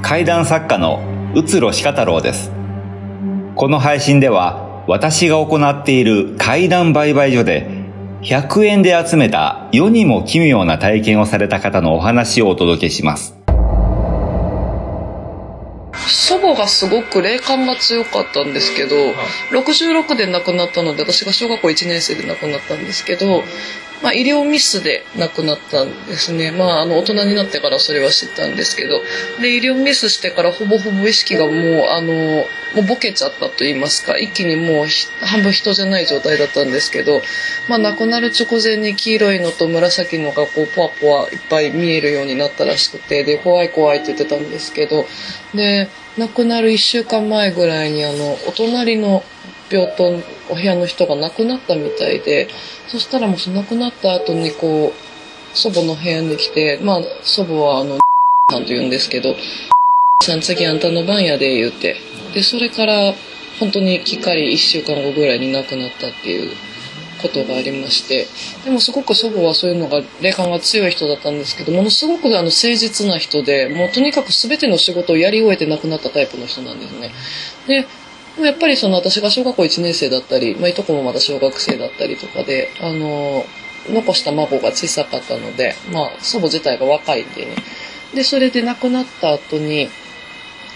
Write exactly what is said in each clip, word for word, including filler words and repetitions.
怪談作家のうつろしかたろうです。この配信では私が行っている怪談売買所でひゃくえんで集めた世にも奇妙な体験をされた方のお話をお届けします。祖母がすごく霊感が強かったんですけど、ろくじゅうろくで亡くなったので、私が小学校いちねん生で亡くなったんですけど、まあ、医療ミスで亡くなったんですね。まあ、あの大人になってからそれは知ったんですけど、で医療ミスしてからほぼほぼ意識がもうあのもうボケちゃったと言いますか、一気にもう半分人じゃない状態だったんですけど、まあ、亡くなる直前に黄色いのと紫のがこうポワポワいっぱい見えるようになったらしくて、で怖い怖いって言ってたんですけど、で亡くなるいっしゅうかんまえぐらいにあのお隣の病棟お部屋の人が亡くなったみたいで、そしたらもう亡くなった後にこう祖母の部屋に来て、まあ祖母はあのさんと言うんですけど、さん次あんたの番やで言うて、でそれから本当にきっかりいっしゅうかんごぐらいに亡くなったっていうことがありまして、でもすごく祖母はそういうのが霊感が強い人だったんですけど、ものすごくあの誠実な人で、もうとにかく全ての仕事をやり終えて亡くなったタイプの人なんですね。でやっぱりその私が小学校いちねん生だったり、まあ、いとこもまだ小学生だったりとかで、あの残した孫が小さかったので、まあ、祖母自体が若いんでね。でそれで亡くなった後に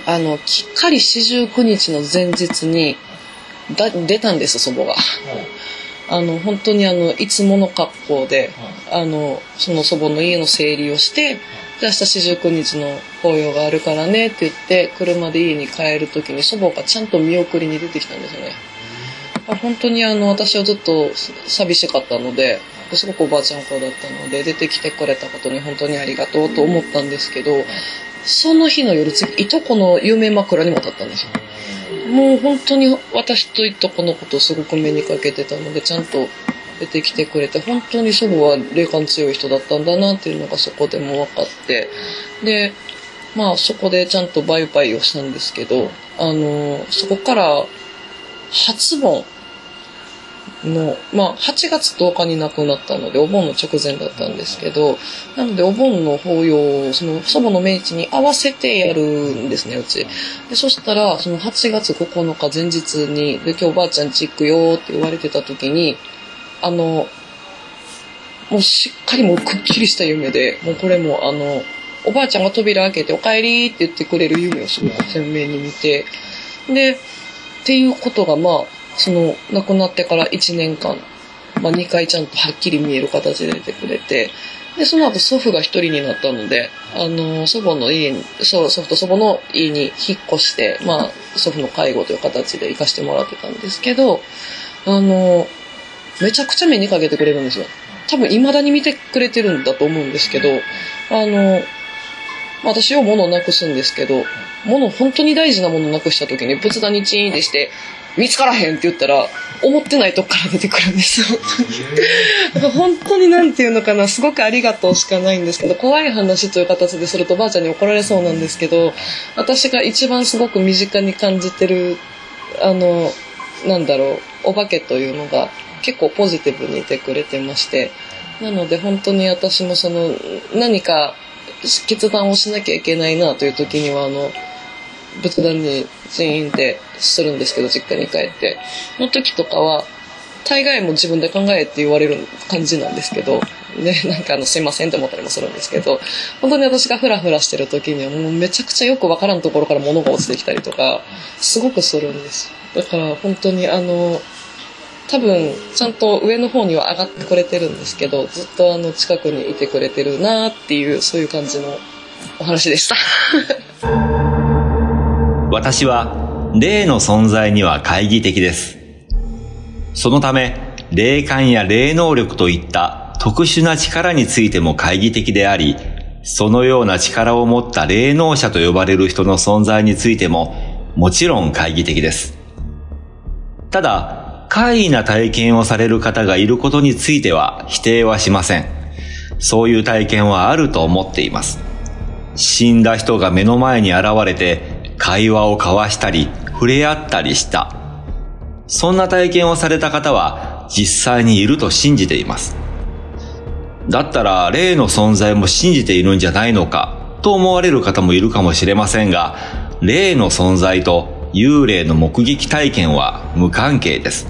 あのきっかりしじゅうくにちの前日にだ出たんです、祖母が。あの本当にあのいつもの格好で、あのその祖母の家の整理をして、明日しじゅうくにちの法要があるからねって言って車で家に帰る時に祖母がちゃんと見送りに出てきたんですよね。本当にあの私はずっと寂しかったので、すごくおばあちゃん子だったので、出てきてくれたことに本当にありがとうと思ったんですけど、その日の夜次いとこの有名枕にも立ったんですよ。もう本当に私といとこのことをすごく目にかけてたので、ちゃんと出てきてくれて、本当に祖母は霊感強い人だったんだなっていうのがそこでも分かって、でまあそこでちゃんと売買をしたんですけど、あのそこから初盆の、まあ、はちがつとおかに亡くなったのでお盆の直前だったんですけど、なのでお盆の法要をその祖母の命日に合わせてやるんですね、うちで。そしたらそのはちがつここのか前日にで、今日おばあちゃん家行くよって言われてた時に、あのもうしっかりもうくっきりした夢で、もうこれもあのおばあちゃんが扉開けておかえりって言ってくれる夢をすごく鮮明に見て、でっていうことが、まあその亡くなってからいちねんかん、まあ、にかいちゃんとはっきり見える形で出てくれて、でその後祖父がひとりになったので、あの祖母の家に祖父と祖母の家に引っ越して、まあ、祖父の介護という形で行かせてもらってたんですけど、あのめちゃくちゃ目にかけてくれるんですよ。多分未だに見てくれてるんだと思うんですけど、あの私は物をなくすんですけど、物本当に大事なものをなくした時に仏壇にチーンってして見つからへんって言ったら、思ってないとこから出てくるんですよ。本当になんていうのかな、すごくありがとうしかないんですけど、怖い話という形でするとばあちゃんに怒られそうなんですけど、私が一番すごく身近に感じてるあのなんだろうお化けというのが結構ポジティブにいてくれてまして、なので本当に私もその何か決断をしなきゃいけないなという時にはあの仏壇にチーンってするんですけど、実家に帰っての時とかは大概も自分で考えって言われる感じなんですけど、ね、なんかあのすいませんって思ったりもするんですけど、本当に私がフラフラしてる時にはもうめちゃくちゃよくわからんところから物が落ちてきたりとかすごくするんです。だから本当にあの多分ちゃんと上の方には上がってくれてるんですけど、ずっとあの近くにいてくれてるなっていう、そういう感じのお話でした。私は霊の存在には懐疑的です。そのため霊感や霊能力といった特殊な力についても懐疑的であり、そのような力を持った霊能者と呼ばれる人の存在についてももちろん懐疑的です。ただ怪異な体験をされる方がいることについては否定はしません。そういう体験はあると思っています。死んだ人が目の前に現れて会話を交わしたり触れ合ったりした。そんな体験をされた方は実際にいると信じています。だったら霊の存在も信じているんじゃないのかと思われる方もいるかもしれませんが、霊の存在と幽霊の目撃体験は無関係です。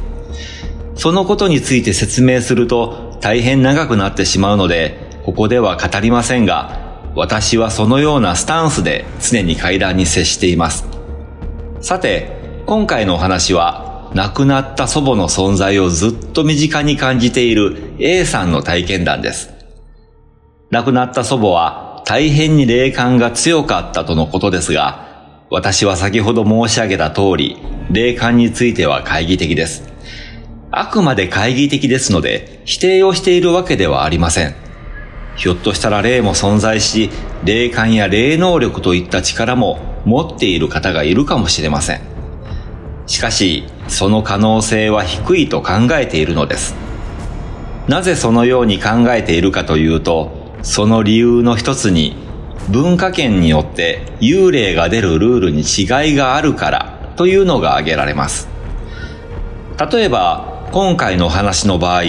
そのことについて説明すると大変長くなってしまうので、ここでは語りませんが、私はそのようなスタンスで常に怪談に接しています。さて、今回のお話は、亡くなった祖母の存在をずっと身近に感じている A さんの体験談です。亡くなった祖母は大変に霊感が強かったとのことですが、私は先ほど申し上げた通り、霊感については懐疑的です。あくまで懐疑的ですので、否定をしているわけではありません。ひょっとしたら霊も存在し、霊感や霊能力といった力も持っている方がいるかもしれません。しかし、その可能性は低いと考えているのです。なぜそのように考えているかというと、その理由の一つに、文化圏によって幽霊が出るルールに違いがあるからというのが挙げられます。例えば、今回のお話の場合、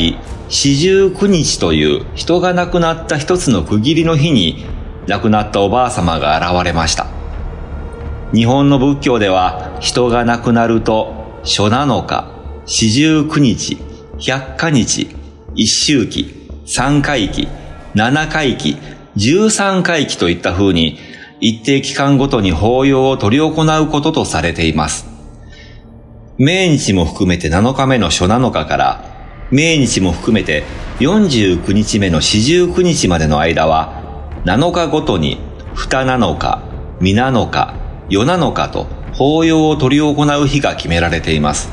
四十九日という人が亡くなった一つの区切りの日に、亡くなったおばあ様が現れました。日本の仏教では、人が亡くなると、初七日、四十九日、百日日、一周期、三回期、七回期、十三回期といった風に、一定期間ごとに法要を執り行うこととされています。命日も含めてなのかめの初七日から、命日も含めてよんじゅうくにちめの四十九日までの間は、なのかごとに、二七日、三七日、夜なのかと法要を執り行う日が決められています。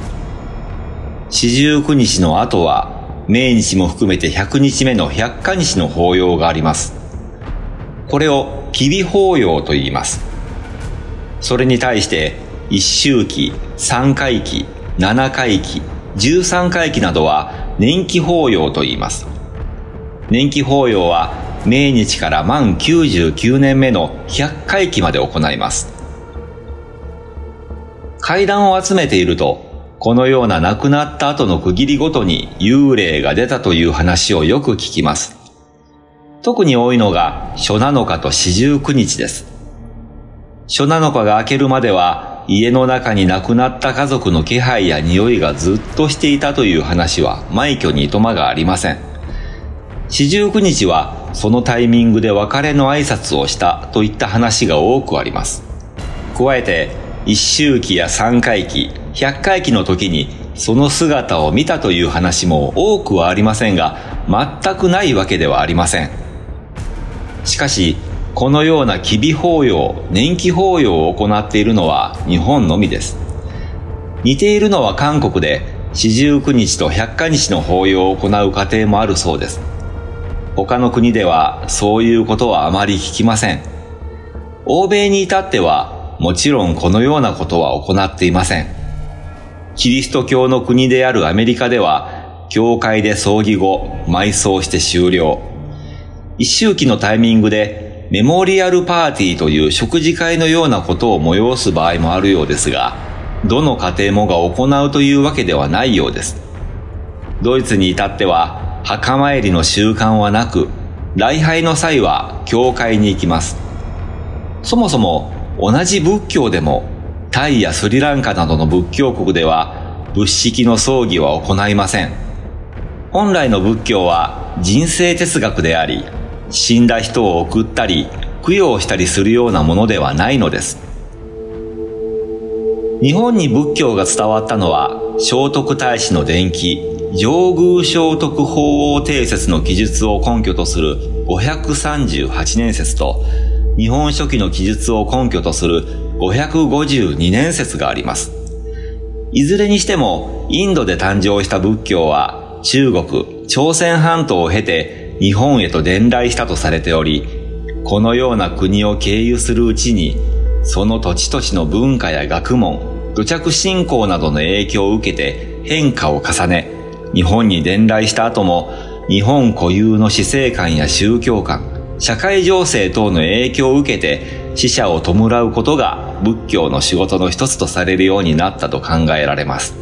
四十九日の後は、命日も含めてひゃくにちめの百日日の法要があります。これを吉備法要と言います。それに対して、一周期、三回期、七回期、十三回期などは年期法要と言います。年期法要は、命日から満きゅうじゅうきゅうねんめの百回期まで行います。怪談を集めていると、このような亡くなった後の区切りごとに幽霊が出たという話をよく聞きます。特に多いのが初七日と四十九日です。初七日が明けるまでは、家の中に亡くなった家族の気配や匂いがずっとしていたという話は枚挙にいとまがありません。四十九日はそのタイミングで別れの挨拶をしたといった話が多くあります。加えて、一周期や三回期、百回期の時にその姿を見たという話も多くはありませんが、全くないわけではありません。しかし、このような吉備法要、年期法要を行っているのは日本のみです。似ているのは韓国で、四十九日と百日日の法要を行う家庭もあるそうです。他の国ではそういうことはあまり聞きません。欧米に至っては、もちろんこのようなことは行っていません。キリスト教の国であるアメリカでは、教会で葬儀後、埋葬して終了。一周期のタイミングで、メモリアルパーティーという食事会のようなことを催す場合もあるようですが、どの家庭もが行うというわけではないようです。ドイツに至っては、墓参りの習慣はなく、礼拝の際は教会に行きます。そもそも、同じ仏教でも、タイやスリランカなどの仏教国では、仏式の葬儀は行いません。本来の仏教は人生哲学であり、死んだ人を送ったり、供養したりするようなものではないのです。日本に仏教が伝わったのは、聖徳太子の伝記、上宮聖徳法王定説の記述を根拠とするごひゃくさんじゅうはちねんせつと、日本書紀の記述を根拠とするごひゃくごじゅうにねんせつがあります。いずれにしても、インドで誕生した仏教は、中国、朝鮮半島を経て日本へと伝来したとされており、このような国を経由するうちに、その土地土地の文化や学問、土着信仰などの影響を受けて変化を重ね、日本に伝来した後も、日本固有の死生観や宗教観、社会情勢等の影響を受けて死者を弔うことが仏教の仕事の一つとされるようになったと考えられます。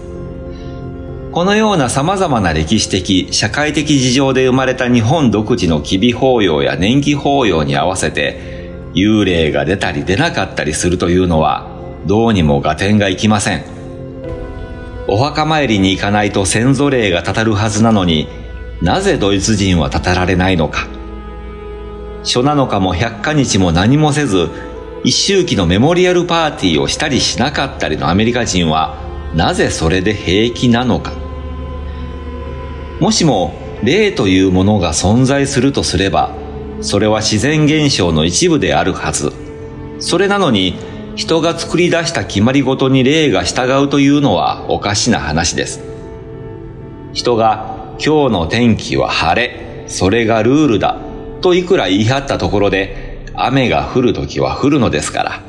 このような様々な歴史的、社会的事情で生まれた日本独自の吉備法要や年期法要に合わせて、幽霊が出たり出なかったりするというのはどうにも合点がいきません。お墓参りに行かないと先祖霊がたたるはずなのに、なぜドイツ人はたたられないのか。初七日も百日日も何もせず、一周忌のメモリアルパーティーをしたりしなかったりのアメリカ人はなぜそれで平気なのか。もしも霊というものが存在するとすれば、それは自然現象の一部であるはず。それなのに人が作り出した決まりごとに霊が従うというのはおかしな話です。人が今日の天気は晴れ、それがルールだといくら言い張ったところで、雨が降るときは降るのですから。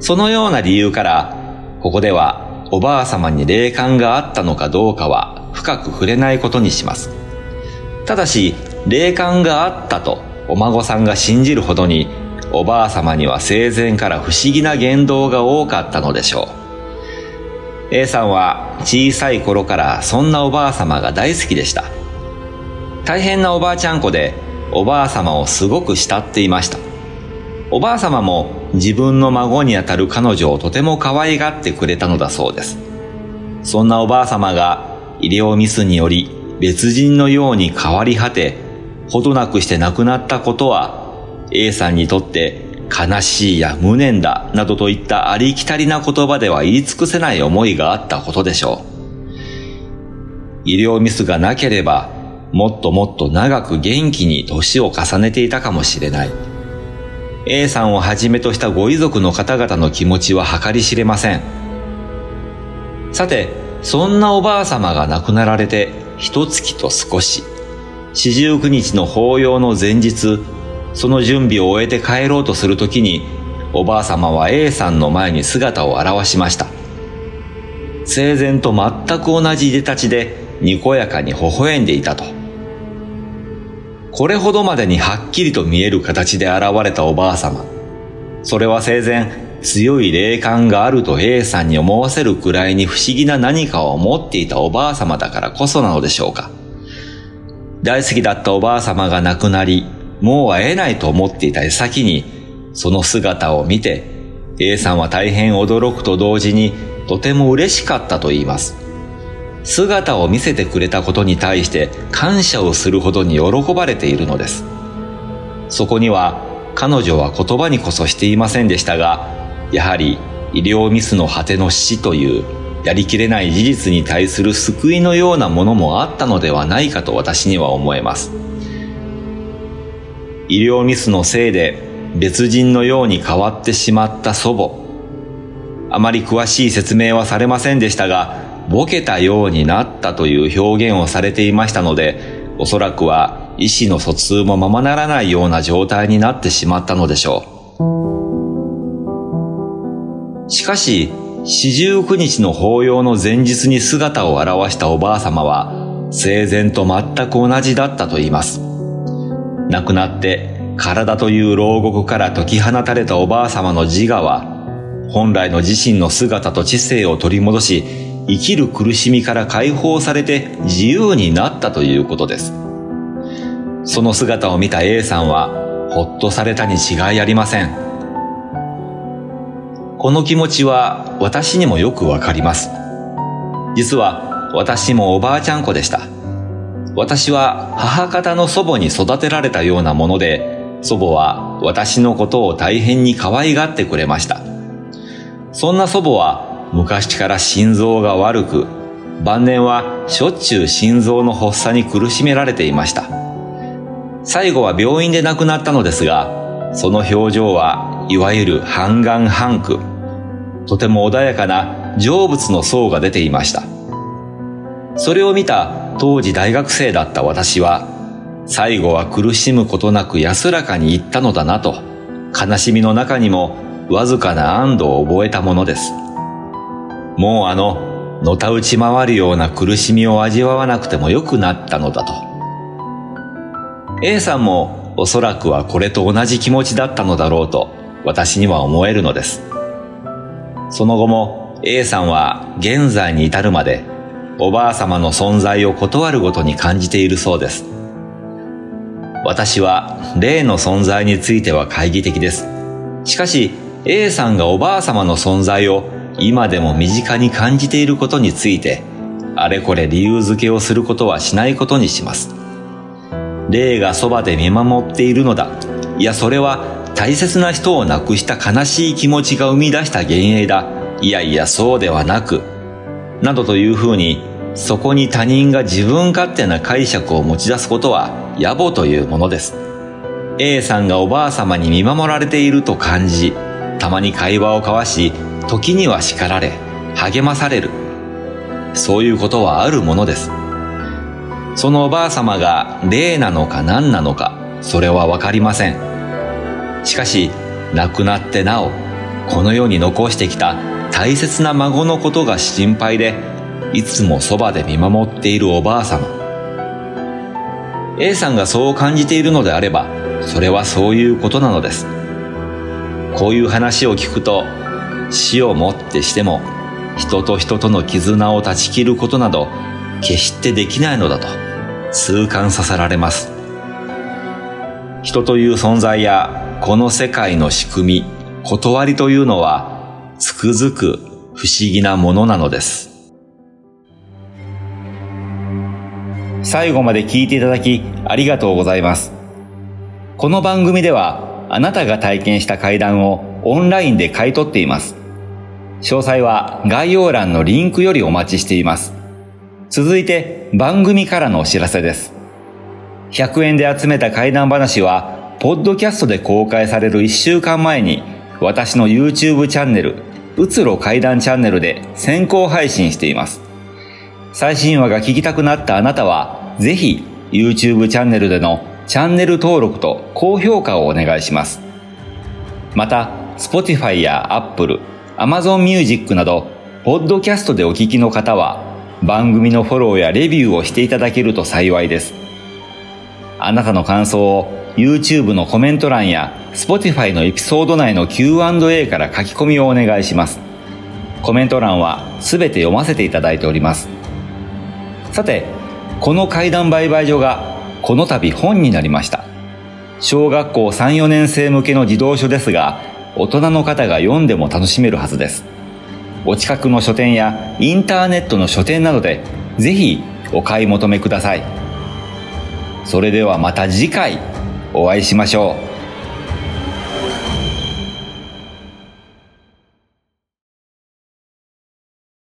そのような理由から、ここではおばあさまに霊感があったのかどうかは深く触れないことにします。ただし、霊感があったとお孫さんが信じるほどに、おばあさまには生前から不思議な言動が多かったのでしょう。 A さんは小さい頃からそんなおばあさまが大好きでした。大変なおばあちゃん子で、おばあさまをすごく慕っていました。おばあさまも自分の孫にあたる彼女をとても可愛がってくれたのだそうです。そんなおばあさまが医療ミスにより別人のように変わり果て、ほどなくして亡くなったことは、 A さんにとって悲しいや無念だなどといったありきたりな言葉では言い尽くせない思いがあったことでしょう。医療ミスがなければ、もっともっと長く元気に年を重ねていたかもしれない。 A さんをはじめとしたご遺族の方々の気持ちは計り知れません。さて、そんなおばあさまが亡くなられて一月と少し、四十九日の法要の前日、その準備を終えて帰ろうとするときに、おばあさまは A さんの前に姿を現しました。生前と全く同じいでたちで、にこやかに微笑んでいたと。これほどまでにはっきりと見える形で現れたおばあさま。それは生前、強い霊感があると A さんに思わせるくらいに不思議な何かを持っていたおばあさまだからこそなのでしょうか。大好きだったおばあさまが亡くなり、もう会えないと思っていた矢先に、その姿を見て、A さんは大変驚くと同時に、とても嬉しかったと言います。姿を見せてくれたことに対して感謝をするほどに喜ばれているのです。そこには、彼女は言葉にこそしていませんでしたが、やはり医療ミスの果ての死という、やりきれない事実に対する救いのようなものもあったのではないかと私には思えます。医療ミスのせいで別人のように変わってしまった祖母、あまり詳しい説明はされませんでしたが、ボケたようになったという表現をされていましたので、おそらくは意思の疎通もままならないような状態になってしまったのでしょう。しかし、四十九日の法要の前日に姿を現したおばあさまは、生前と全く同じだったと言います。亡くなって体という牢獄から解き放たれたおばあさまの自我は、本来の自身の姿と知性を取り戻し、生きる苦しみから解放されて自由になったということです。その姿を見た A さんは、ほっとされたに違いありません。この気持ちは私にもよくわかります。実は私もおばあちゃん子でした。私は母方の祖母に育てられたようなもので、祖母は私のことを大変に可愛がってくれました。そんな祖母は昔から心臓が悪く、晩年はしょっちゅう心臓の発作に苦しめられていました。最後は病院で亡くなったのですが、その表情はいわゆる半眼半苦、とても穏やかな成仏の相が出ていました。それを見た当時大学生だった私は、最後は苦しむことなく安らかに行ったのだなと、悲しみの中にもわずかな安堵を覚えたものです。もうあののたうち回るような苦しみを味わわなくてもよくなったのだと。A さんもおそらくはこれと同じ気持ちだったのだろうと私には思えるのです。その後も A さんは現在に至るまで、おばあさまの存在を断るごとに感じているそうです。私は霊の存在については懐疑的です。しかし A さんがおばあ様の存在を今でも身近に感じていることについて、あれこれ理由付けをすることはしないことにします。霊がそばで見守っているのだ。いや、それは大切な人を亡くした悲しい気持ちが生み出した幻影だ。いやいや、そうではなく、などというふうに、そこに他人が自分勝手な解釈を持ち出すことは野暮というものです。 A さんがおばあ様に見守られていると感じ、たまに会話を交わし、時には叱られ励まされる、そういうことはあるものです。そのおばあ様が霊なのか何なのか、それはわかりません。しかし亡くなってなおこの世に残してきた大切な孫のことが心配で、いつもそばで見守っているおばあ様。 A さんがそう感じているのであれば、それはそういうことなのです。こういう話を聞くと、死をもってしても人と人との絆を断ち切ることなど決してできないのだと痛感させられます。人という存在やこの世界の仕組み、断りというのはつくづく不思議なものなのです。最後まで聞いていただきありがとうございます。この番組ではあなたが体験した怪談をオンラインで買い取っています。詳細は概要欄のリンクよりお待ちしています。続いて番組からのお知らせです。ひゃくえんで集めた怪談話はポッドキャストで公開されるいっしゅうかんまえに、私の YouTube チャンネルうつろ怪談チャンネルで先行配信しています。最新話が聞きたくなったあなたはぜひ YouTube チャンネルでのチャンネル登録と高評価をお願いします。また Spotify や Apple、Amazon Music などポッドキャストでお聞きの方は、番組のフォローやレビューをしていただけると幸いです。あなたの感想を YouTube のコメント欄や Spotify のエピソード内の キューアンドエー から書き込みをお願いします。コメント欄はすべて読ませていただいております。さて、この怪談売買所がこの度本になりました。小学校 さん,よ 年生向けの児童書ですが、大人の方が読んでも楽しめるはずです。お近くの書店やインターネットの書店などでぜひお買い求めください。それではまた次回お会いしましょう。